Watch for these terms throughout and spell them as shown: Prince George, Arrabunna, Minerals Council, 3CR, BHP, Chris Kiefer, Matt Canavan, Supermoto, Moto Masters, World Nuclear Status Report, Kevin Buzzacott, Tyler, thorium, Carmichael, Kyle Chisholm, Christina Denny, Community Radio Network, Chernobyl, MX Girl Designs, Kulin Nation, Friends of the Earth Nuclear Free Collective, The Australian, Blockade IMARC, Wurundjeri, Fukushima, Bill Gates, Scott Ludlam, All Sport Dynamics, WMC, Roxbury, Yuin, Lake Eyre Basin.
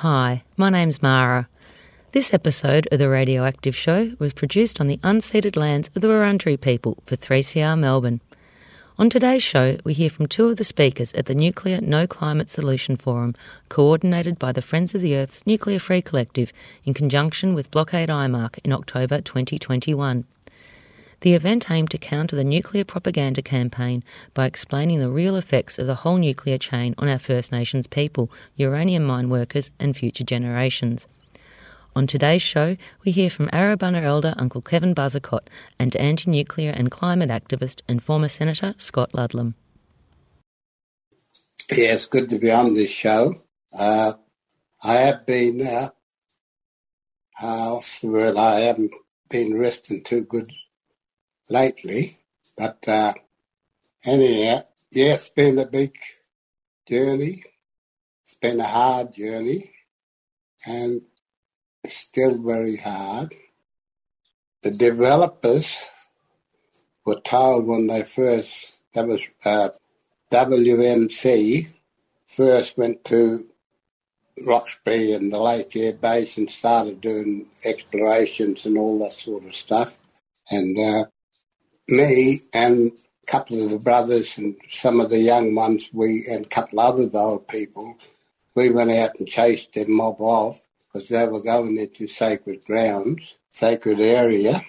Hi, my name's Mara. This episode of The Radioactive Show was produced on the unceded lands of the Wurundjeri people for 3CR Melbourne. On today's show, we hear from two of the speakers at the Nuclear No Climate Solution Forum, coordinated by the Friends of the Earth's Nuclear Free Collective in conjunction with Blockade IMARC in October 2021. The event aimed to counter the nuclear propaganda campaign by explaining the real effects of the whole nuclear chain on our First Nations people, uranium mine workers and future generations. On today's show, we hear from Arrabunna elder Uncle Kevin Buzzacott and anti-nuclear and climate activist and former Senator Scott Ludlam. Yeah, it's good to be on this show. I haven't been resting too good lately, but anyhow, yeah, it's been a big journey. It's been a hard journey, and it's still very hard. The developers were told when they WMC first went to Roxbury and the Lake Eyre Basin, started doing explorations and all that sort of stuff, and me and a couple of the brothers and some of the young ones, and a couple of other old people, we went out and chased their mob off because they were going into sacred grounds, sacred area,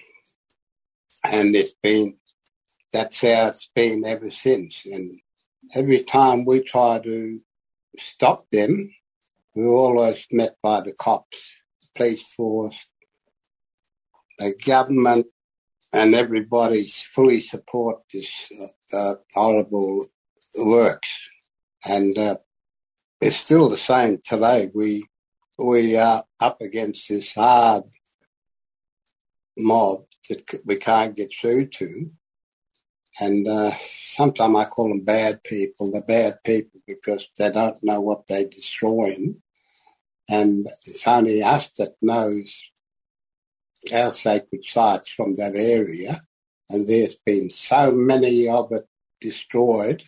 and that's how it's been ever since. And every time we try to stop them, we're always met by the cops, the police force, the government, and everybody fully support this horrible works. And it's still the same today. We are up against this hard mob that we can't get through to. And sometimes I call them bad people, the bad people, because they don't know what they're destroying. And it's only us that knows our sacred sites from that area, and there's been so many of it destroyed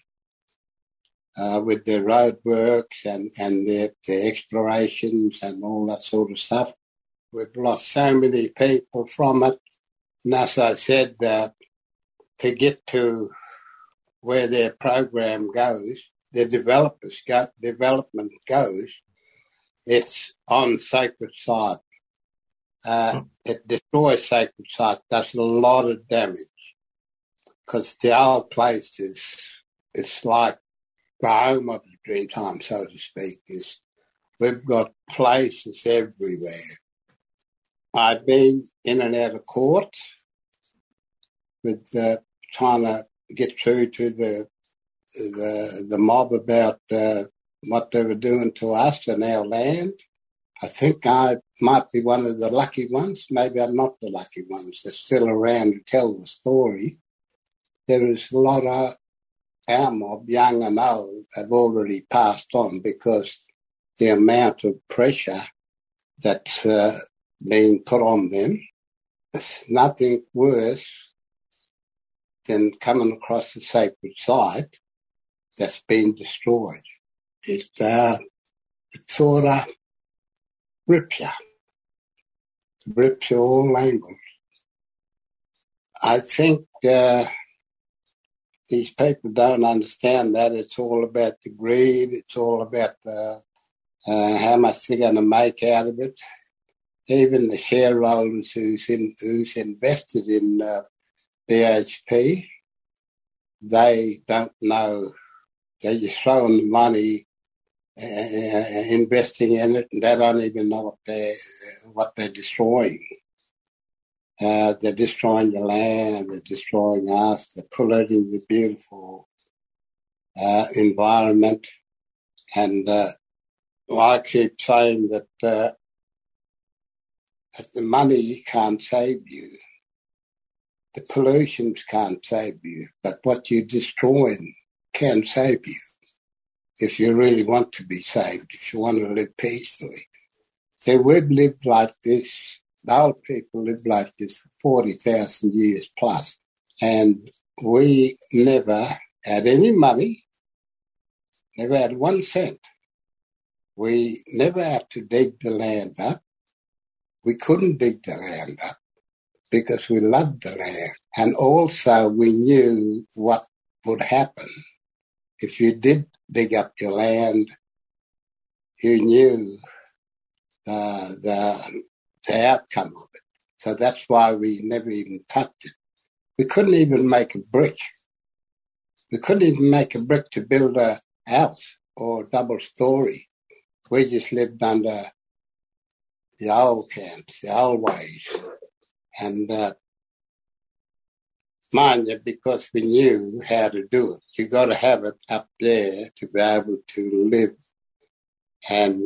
with their roadworks and their explorations and all that sort of stuff. We've lost so many people from it, and as I said, to get to where their program goes, their development goes, it's on sacred site. It destroys sacred sites, does a lot of damage, because the old place it's like the home of the dreamtime, so to speak. We've got places everywhere. I've been in and out of court with trying to get through to the mob about what they were doing to us and our land. I think I might be one of the lucky ones. Maybe I'm not the lucky ones. They're still around to tell the story. There is a lot of our mob, young and old, have already passed on because the amount of pressure that's being put on them. It's nothing worse than coming across a sacred site that's been destroyed. It's sort of rips you all angles. I think these people don't understand that it's all about the greed. It's all about how much they're going to make out of it. Even the shareholders who's invested in BHP, they don't know. They're just throwing the money, investing in it, and they don't even know what they're destroying. They're destroying the land, they're destroying us, they're polluting the beautiful environment, and Well, I keep saying that the money can't save you. The pollutions can't save you, but what you destroy can save you if you really want to be saved, if you want to live peacefully. So we've lived like this. The old people lived like this for 40,000 years plus, and we never had any money, never had 1 cent. We never had to dig the land up. We couldn't dig the land up because we loved the land. And also we knew what would happen. If you did dig up your land, you knew the outcome of it. So that's why we never even touched it. We couldn't even make a brick. We couldn't even make a brick to build a house or a double story. We just lived under the old camps, the old ways. And mind you, because we knew how to do it, you got to have it up there to be able to live and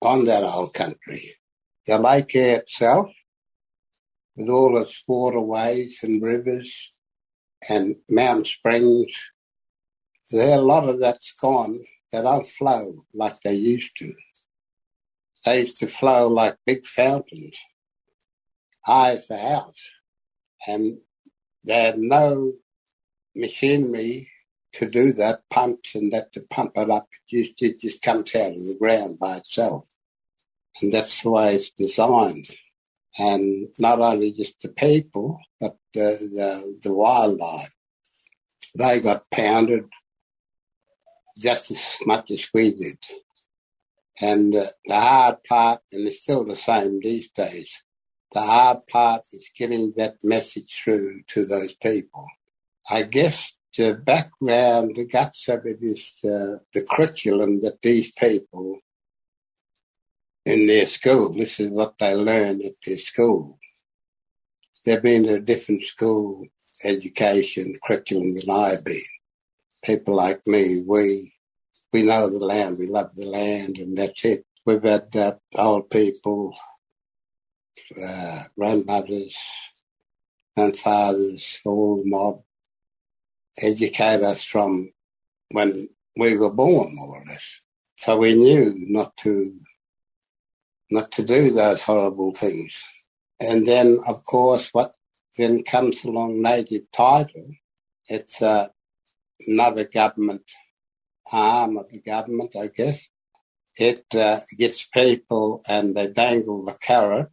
on that old country. The lake air itself, with all its waterways and rivers and mountain springs, there a lot of that's gone. They don't flow like they used to. They used to flow like big fountains, high as the house. And they had no machinery to do that, pumps and that to pump it up. It just comes out of the ground by itself. And that's the way it's designed. And not only just the people, but the wildlife. They got pounded just as much as we did. And the hard part, and it's still the same these days, the hard part is getting that message through to those people. I guess the background, the guts of it is the curriculum that these people in their school, this is what they learn at their school. They've been to a different school education curriculum than I've been. People like me, we know the land, we love the land, and that's it. We've had old people, grandmothers and fathers, all mob, educate us from when we were born, more or less. So we knew not to do those horrible things. And then, of course, what then comes along native title, it's another government arm of the government, I guess. It gets people and they dangle the carrot,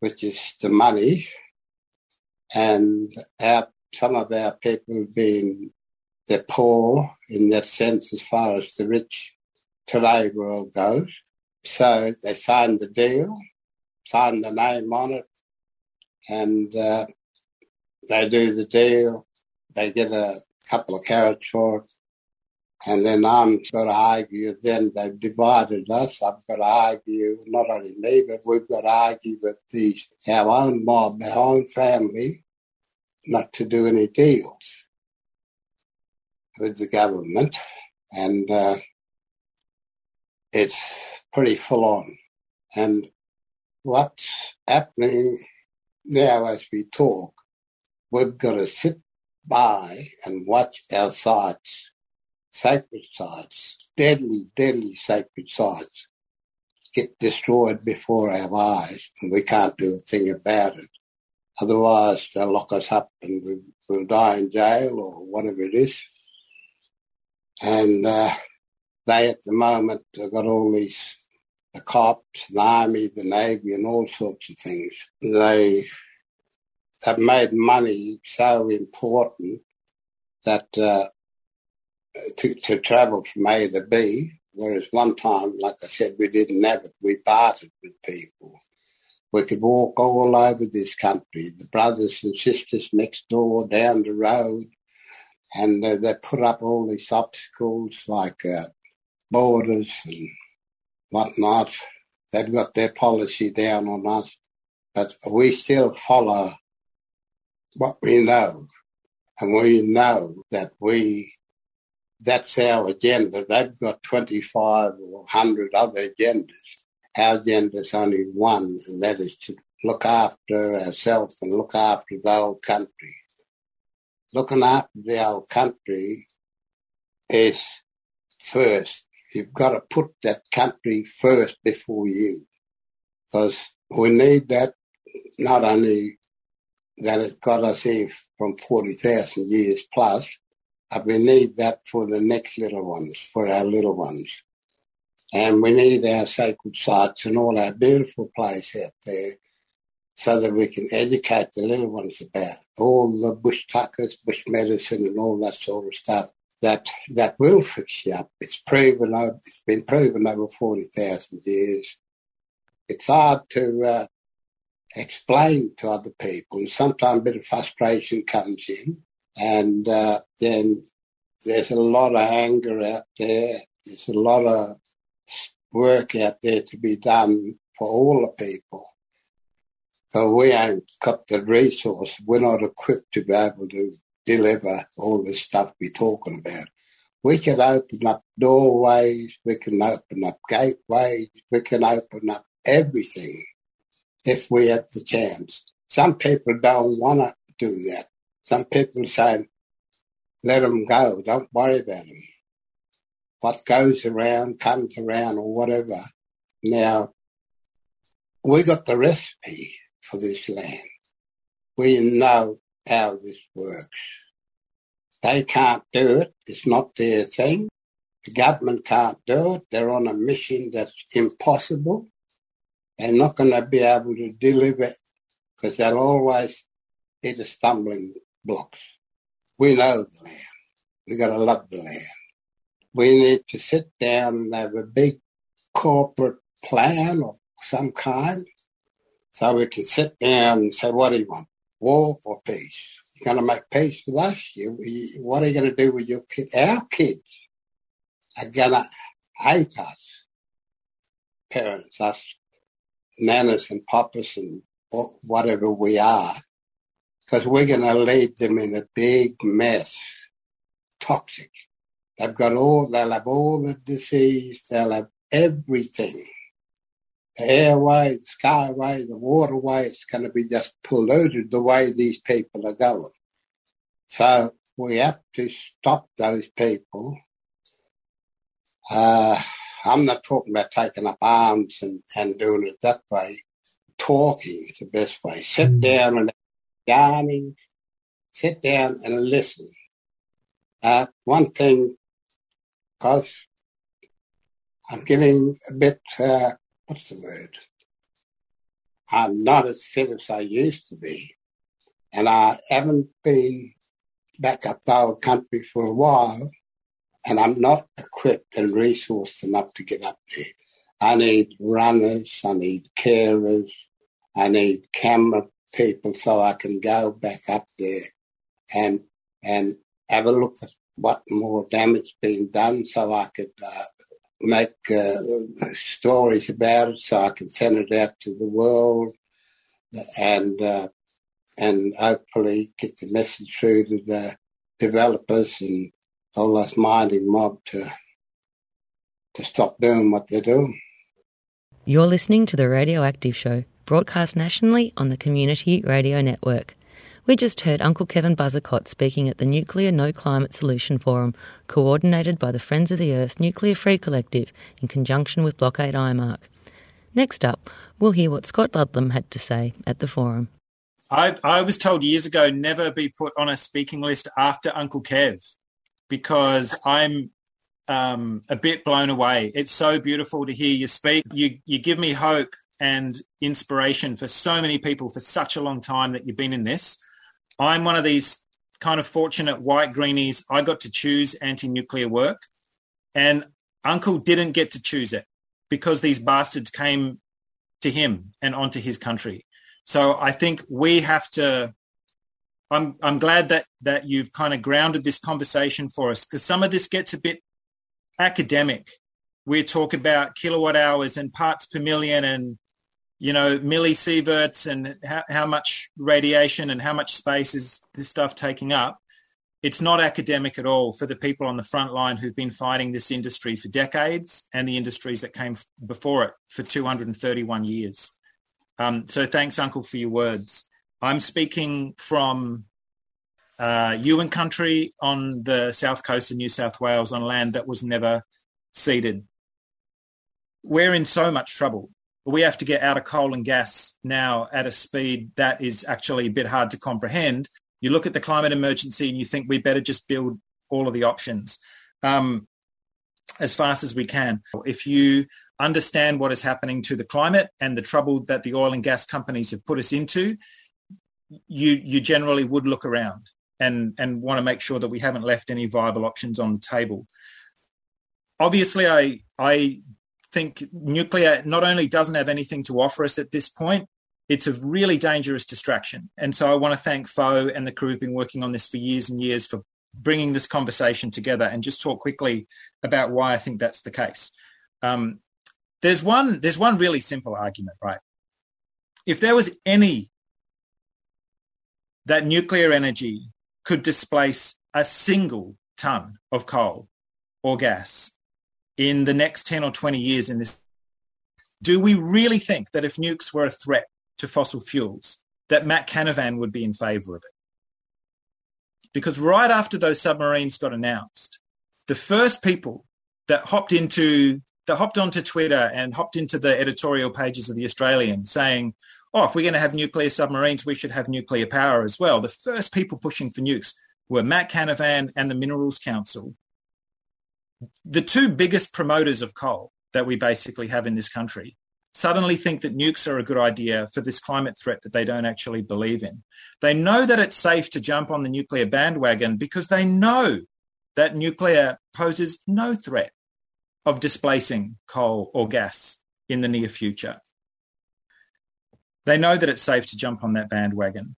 which is the money, and some of our people being, they're poor in that sense as far as the rich today world goes. So they signed the deal, signed the name on it, and they do the deal. They get a couple of carrots for it, and then I'm going to argue. Then they've divided us. I've got to argue, not only me, but we've got to argue with our own mob, our own family, not to do any deals with the government. And it's pretty full on. And what's happening now as we talk, we've got to sit by and watch our sites, sacred sites, deadly, deadly sacred sites, get destroyed before our eyes, and we can't do a thing about it. Otherwise, they'll lock us up and we'll die in jail or whatever it is. And they, at the moment, have got all these, the cops, the army, the navy, and all sorts of things. They have made money so important that to travel from A to B, whereas one time, like I said, we didn't have it. We bartered with people. We could walk all over this country, the brothers and sisters next door, down the road, and they put up all these obstacles like borders and whatnot. They've got their policy down on us, but we still follow what we know, and we know that we That's our agenda. They've got 25 or 100 other agendas. Our agenda's only one, and that is to look after ourselves and look after the old country. Looking after the old country is first. You've got to put that country first before you, because we need that, not only that it got us here from 40,000 years plus, but we need that for the next little ones, for our little ones. And we need our sacred sites and all our beautiful place out there so that we can educate the little ones about all the bush tuckers, bush medicine and all that sort of stuff that will fix you up. It's been proven over 40,000 years. It's hard to explain to other people, and sometimes a bit of frustration comes in, and then there's a lot of anger out there. There's a lot of work out there to be done for all the people. So we ain't got the resource. We're not equipped to be able to deliver all the stuff we're talking about. We can open up doorways, we can open up gateways, we can open up everything if we have the chance. Some people don't want to do that. Some people say, let them go, don't worry about them. What goes around comes around or whatever. Now, we got the recipe for this land. We know how this works. They can't do it. It's not their thing. The government can't do it. They're on a mission that's impossible. They're not going to be able to deliver it because they'll always hit a stumbling blocks. We know the land. We've got to love the land. We need to sit down and have a big corporate plan of some kind so we can sit down and say, what do you want, war or peace? You're going to make peace with us? What are you going to do with your kids? Our kids are going to hate us, parents, us nanas and papas and whatever we are, because we're going to leave them in a big mess, toxic. They'll have all the disease, they'll have everything. The airway, the skyway, the waterway, it's going to be just polluted the way these people are going. So we have to stop those people. I'm not talking about taking up arms and doing it that way. Talking is the best way. Sit down and yarning. Sit down and listen. One thing, because I'm getting a bit... what's the word? I'm not as fit as I used to be. And I haven't been back up the old country for a while. And I'm not equipped and resourced enough to get up there. I need runners. I need carers. I need camera people so I can go back up there and have a look at what more damage being done so I could... make stories about it so I can send it out to the world and hopefully get the message through to the developers and all us mining mob to stop doing what they're doing. You're listening to The Radioactive Show, broadcast nationally on the Community Radio Network. We just heard Uncle Kevin Buzzacott speaking at the Nuclear No Climate Solution Forum, coordinated by the Friends of the Earth Nuclear Free Collective in conjunction with Blockade IMARC. Next up, we'll hear what Scott Ludlam had to say at the forum. I was told years ago never be put on a speaking list after Uncle Kev because I'm a bit blown away. It's so beautiful to hear you speak. You give me hope and inspiration for so many people for such a long time that you've been in this. I'm one of these kind of fortunate white greenies. I got to choose anti-nuclear work, and Uncle didn't get to choose it because these bastards came to him and onto his country. So I think we have to... I'm glad that you've kind of grounded this conversation for us, because some of this gets a bit academic. We talk about kilowatt hours and parts per million and, millisieverts and how much radiation and how much space is this stuff taking up. It's not academic at all for the people on the front line who've been fighting this industry for decades and the industries that came before it for 231 years. So thanks, Uncle, for your words. I'm speaking from Yuin country on the south coast of New South Wales on land that was never ceded. We're in so much trouble. We have to get out of coal and gas now at a speed that is actually a bit hard to comprehend. You look at the climate emergency and you think we better just build all of the options as fast as we can. If you understand what is happening to the climate and the trouble that the oil and gas companies have put us into, you generally would look around and want to make sure that we haven't left any viable options on the table. Obviously, I think nuclear not only doesn't have anything to offer us at this point, it's a really dangerous distraction. And so I want to thank Fo and the crew who've been working on this for years and years for bringing this conversation together and just talk quickly about why I think that's the case. There's one really simple argument, right? If there was any that nuclear energy could displace a single tonne of coal or gas in the next 10 or 20 years in this, do we really think that if nukes were a threat to fossil fuels, that Matt Canavan would be in favour of it? Because right after those submarines got announced, the first people that hopped onto Twitter and hopped into the editorial pages of The Australian saying, oh, if we're going to have nuclear submarines, we should have nuclear power as well. The first people pushing for nukes were Matt Canavan and the Minerals Council, the two biggest promoters of coal that we basically have in this country, suddenly think that nukes are a good idea for this climate threat that they don't actually believe in. They know that it's safe to jump on the nuclear bandwagon because they know that nuclear poses no threat of displacing coal or gas in the near future. They know that it's safe to jump on that bandwagon.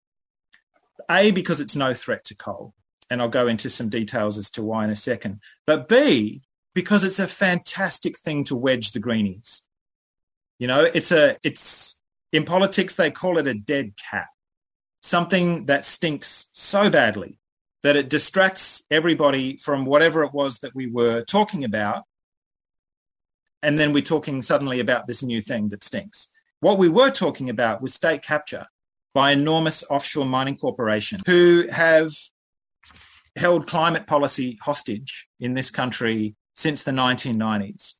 A, because it's no threat to coal, and I'll go into some details as to why in a second, but B, because it's a fantastic thing to wedge the greenies. You know, it's in politics, they call it a dead cat, something that stinks so badly that it distracts everybody from whatever it was that we were talking about. And then we're talking suddenly about this new thing that stinks. What we were talking about was state capture by enormous offshore mining corporations who have held climate policy hostage in this country since the 1990s.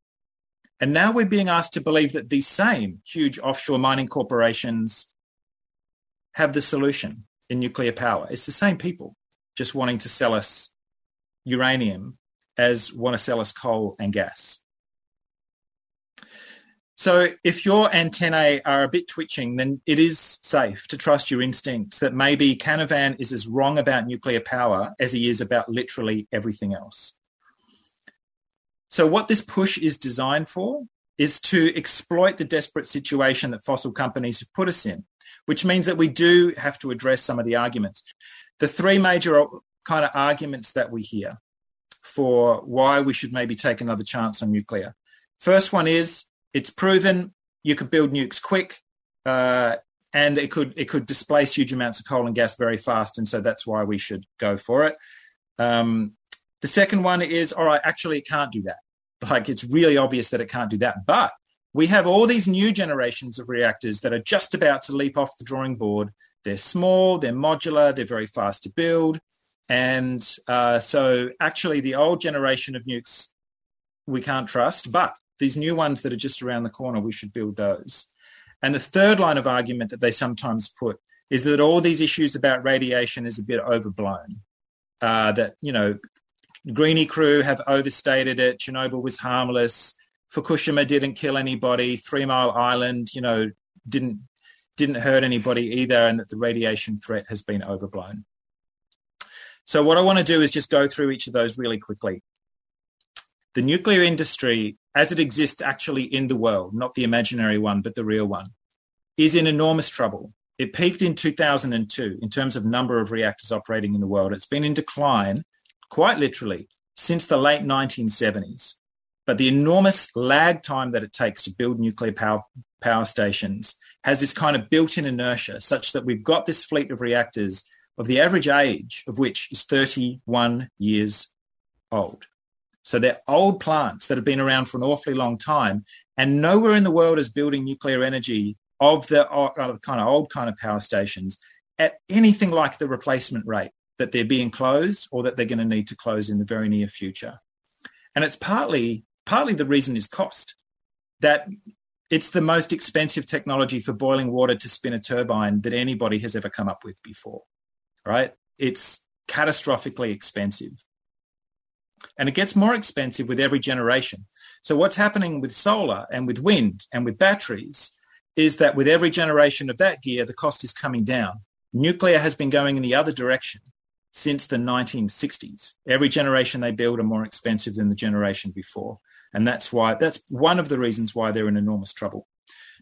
And now we're being asked to believe that these same huge offshore mining corporations have the solution in nuclear power. It's the same people just wanting to sell us uranium as want to sell us coal and gas. So if your antennae are a bit twitching, then it is safe to trust your instincts that maybe Canavan is as wrong about nuclear power as he is about literally everything else. So what this push is designed for is to exploit the desperate situation that fossil companies have put us in, which means that we do have to address some of the arguments. The three major kind of arguments that we hear for why we should maybe take another chance on nuclear. First one is it's proven, you could build nukes quick and it could displace huge amounts of coal and gas very fast, and so that's why we should go for it. The second one is, all right, actually it can't do that. Like, it's really obvious that it can't do that. But we have all these new generations of reactors that are just about to leap off the drawing board. They're small, they're modular, they're very fast to build. And so actually the old generation of nukes we can't trust, but these new ones that are just around the corner, we should build those. And the third line of argument that they sometimes put is that all these issues about radiation is a bit overblown, that, you know, Greenie crew have overstated it. Chernobyl was harmless. Fukushima didn't kill anybody. 3 Mile Island, you know, didn't hurt anybody either, and that the radiation threat has been overblown. So what I want to do is just go through each of those really quickly. The nuclear industry, as it exists actually in the world, not the imaginary one, but the real one, is in enormous trouble. It peaked in 2002 in terms of number of reactors operating in the world. It's been in decline quite literally since the late 1970s. But the enormous lag time that it takes to build nuclear power stations has this kind of built-in inertia such that we've got this fleet of reactors of the average age of which is 31 years old. So they're old plants that have been around for an awfully long time, and nowhere in the world is building nuclear energy of the kind of old kind of power stations at anything like the replacement rate that they're being closed or that they're going to need to close in the very near future. And it's partly the reason is cost, that it's the most expensive technology for boiling water to spin a turbine that anybody has ever come up with before, right? It's catastrophically expensive. And it gets more expensive with every generation. So what's happening with solar and with wind and with batteries is that with every generation of that gear, the cost is coming down. Nuclear has been going in the other direction since the 1960s. Every generation they build are more expensive than the generation before. And that's one of the reasons why they're in enormous trouble.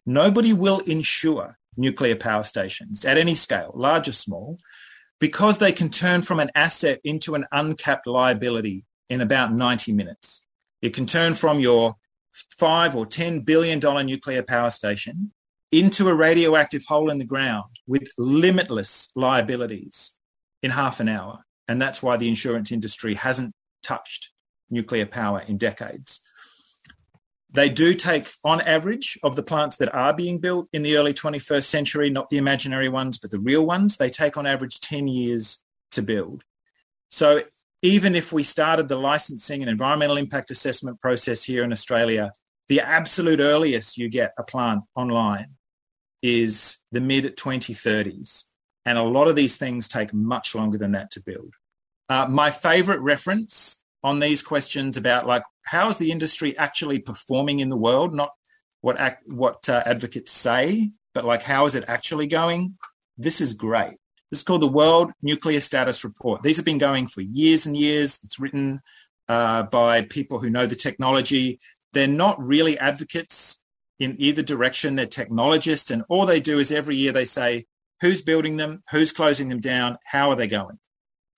Nobody will insure nuclear power stations at any scale, large or small, because they can turn from an asset into an uncapped liability in about 90 minutes. It can turn from your $5 or $10 billion nuclear power station into a radioactive hole in the ground with limitless liabilities in half an hour. And that's why the insurance industry hasn't touched nuclear power in decades. They do take, on average, of the plants that are being built in the early 21st century, not the imaginary ones, but the real ones, they take on average 10 years to build. So even if we started the licensing and environmental impact assessment process here in Australia, the absolute earliest you get a plant online is the mid-2030s. And a lot of these things take much longer than that to build. My favourite reference on these questions about how is the industry actually performing in the world, not what advocates say, but how is it actually going? This is great. This is called the World Nuclear Status Report. These have been going for years and years. It's written by people who know the technology. They're not really advocates in either direction. They're technologists, and all they do is every year they say, who's building them, who's closing them down, how are they going?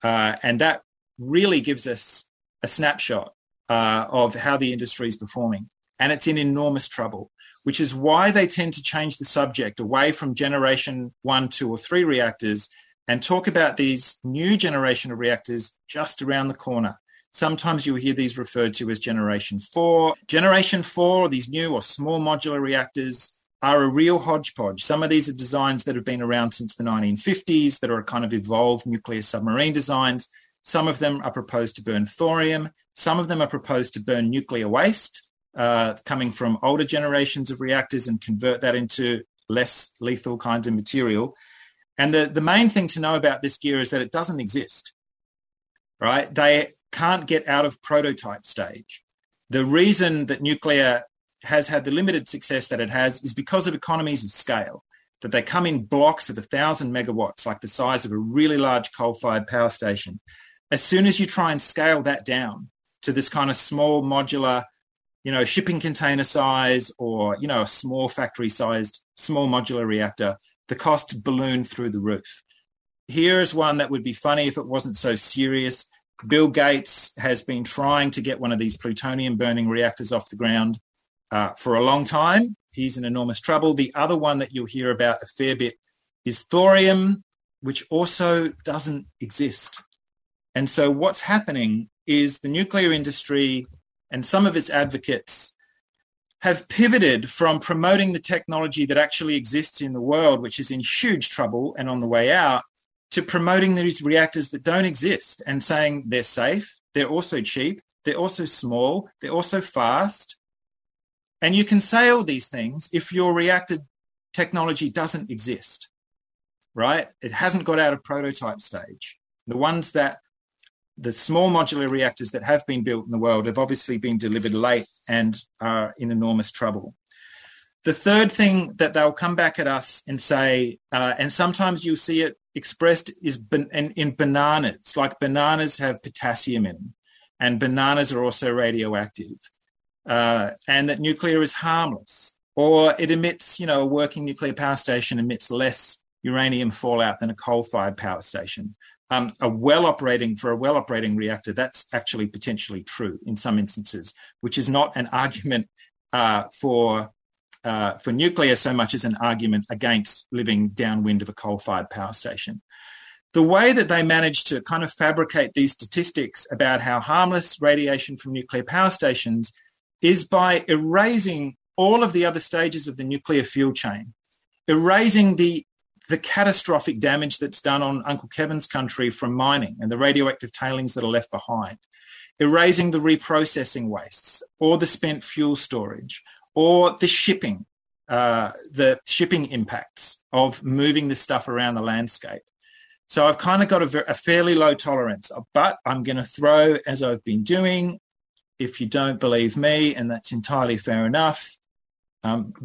And that really gives us a snapshot of how the industry is performing. And it's in enormous trouble, which is why they tend to change the subject away from generation 1, 2, or 3 reactors and talk about these new generation of reactors just around the corner. Sometimes you'll hear these referred to as generation 4. Generation 4, these new or small modular reactors, are a real hodgepodge. Some of these are designs that have been around since the 1950s that are kind of evolved nuclear submarine designs. Some of them are proposed to burn thorium. Some of them are proposed to burn nuclear waste coming from older generations of reactors and convert that into less lethal kinds of material. And the main thing to know about this gear is that it doesn't exist, right? They can't get out of prototype stage. The reason that nuclear has had the limited success that it has is because of economies of scale, that they come in blocks of 1,000 megawatts, like the size of a really large coal-fired power station. As soon as you try and scale that down to this kind of small modular, shipping container size or, a small factory-sized small modular reactor, the costs balloon through the roof. Here's one that would be funny if it wasn't so serious. Bill Gates has been trying to get one of these plutonium-burning reactors off the ground for a long time. He's in enormous trouble. The other one that you'll hear about a fair bit is thorium, which also doesn't exist. And so what's happening is the nuclear industry and some of its advocates have pivoted from promoting the technology that actually exists in the world, which is in huge trouble and on the way out, to promoting these reactors that don't exist and saying they're safe, they're also cheap, they're also small, they're also fast. And you can say all these things if your reactor technology doesn't exist, right? It hasn't got out of prototype stage. The small modular reactors that have been built in the world have obviously been delivered late and are in enormous trouble. The third thing that they'll come back at us and say, and sometimes you'll see it expressed, is in bananas. Like, bananas have potassium in them, and bananas are also radioactive. And that nuclear is harmless, or it emits, a working nuclear power station emits less uranium fallout than a coal-fired power station. For a well-operating reactor, that's actually potentially true in some instances, which is not an argument for nuclear so much as an argument against living downwind of a coal-fired power station. The way that they managed to kind of fabricate these statistics about how harmless radiation from nuclear power stations is by erasing all of the other stages of the nuclear fuel chain, erasing the catastrophic damage that's done on Uncle Kevin's country from mining and the radioactive tailings that are left behind, erasing the reprocessing wastes or the spent fuel storage or the shipping impacts of moving this stuff around the landscape. So I've kind of got a fairly low tolerance, but I'm going to throw, as I've been doing, if you don't believe me, and that's entirely fair enough,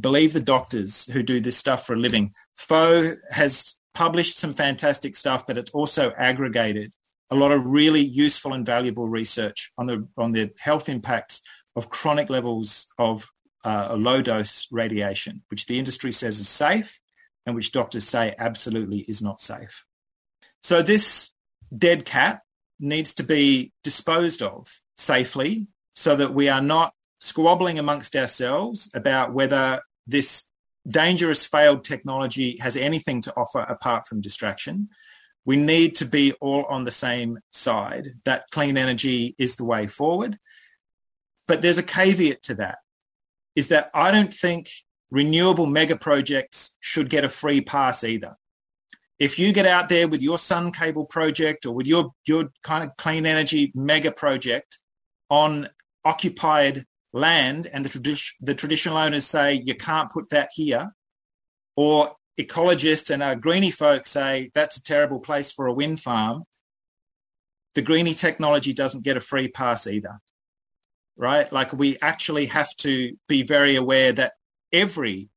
believe the doctors who do this stuff for a living. Faux has published some fantastic stuff, but it's also aggregated a lot of really useful and valuable research on the health impacts of chronic levels of low-dose radiation, which the industry says is safe and which doctors say absolutely is not safe. So this dead cat needs to be disposed of safely so that we are not squabbling amongst ourselves about whether this dangerous failed technology has anything to offer apart from distraction. We need to be all on the same side, that clean energy is the way forward. But there's a caveat to that, is that I don't think renewable mega projects should get a free pass either. If you get out there with your Sun Cable project or with your kind of clean energy mega project on occupied land and the traditional owners say you can't put that here, or ecologists and our greenie folk say that's a terrible place for a wind farm, the greenie technology doesn't get a free pass either, right? Like we actually have to be very aware that every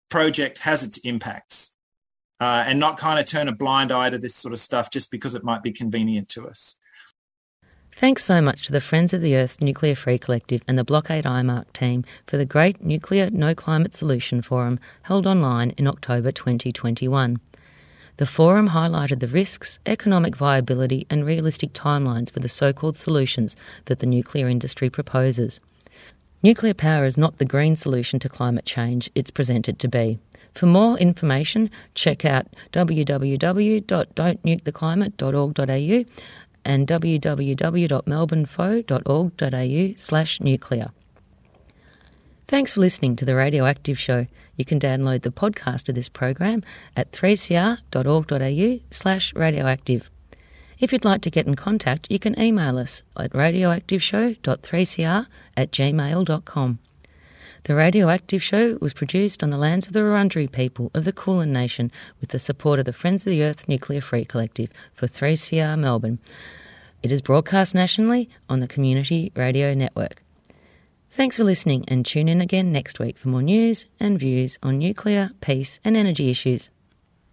project has its impacts. And not kind of turn a blind eye to this sort of stuff just because it might be convenient to us. Thanks so much to the Friends of the Earth Nuclear Free Collective and the Blockade IMARC team for the great Nuclear No Climate Solution Forum held online in October 2021. The forum highlighted the risks, economic viability and realistic timelines for the so-called solutions that the nuclear industry proposes. Nuclear power is not the green solution to climate change it's presented to be. For more information, check out www.don'tnuketheclimate.org.au and www.melbournefo.org.au/nuclear. Thanks for listening to The Radioactive Show. You can download the podcast of this program at 3cr.org.au/radioactive. If you'd like to get in contact, you can email us at radioactiveshow.3cr@gmail.com. The Radioactive Show was produced on the lands of the Wurundjeri people of the Kulin Nation with the support of the Friends of the Earth Nuclear Free Collective for 3CR Melbourne. It is broadcast nationally on the Community Radio Network. Thanks for listening and tune in again next week for more news and views on nuclear, peace and energy issues.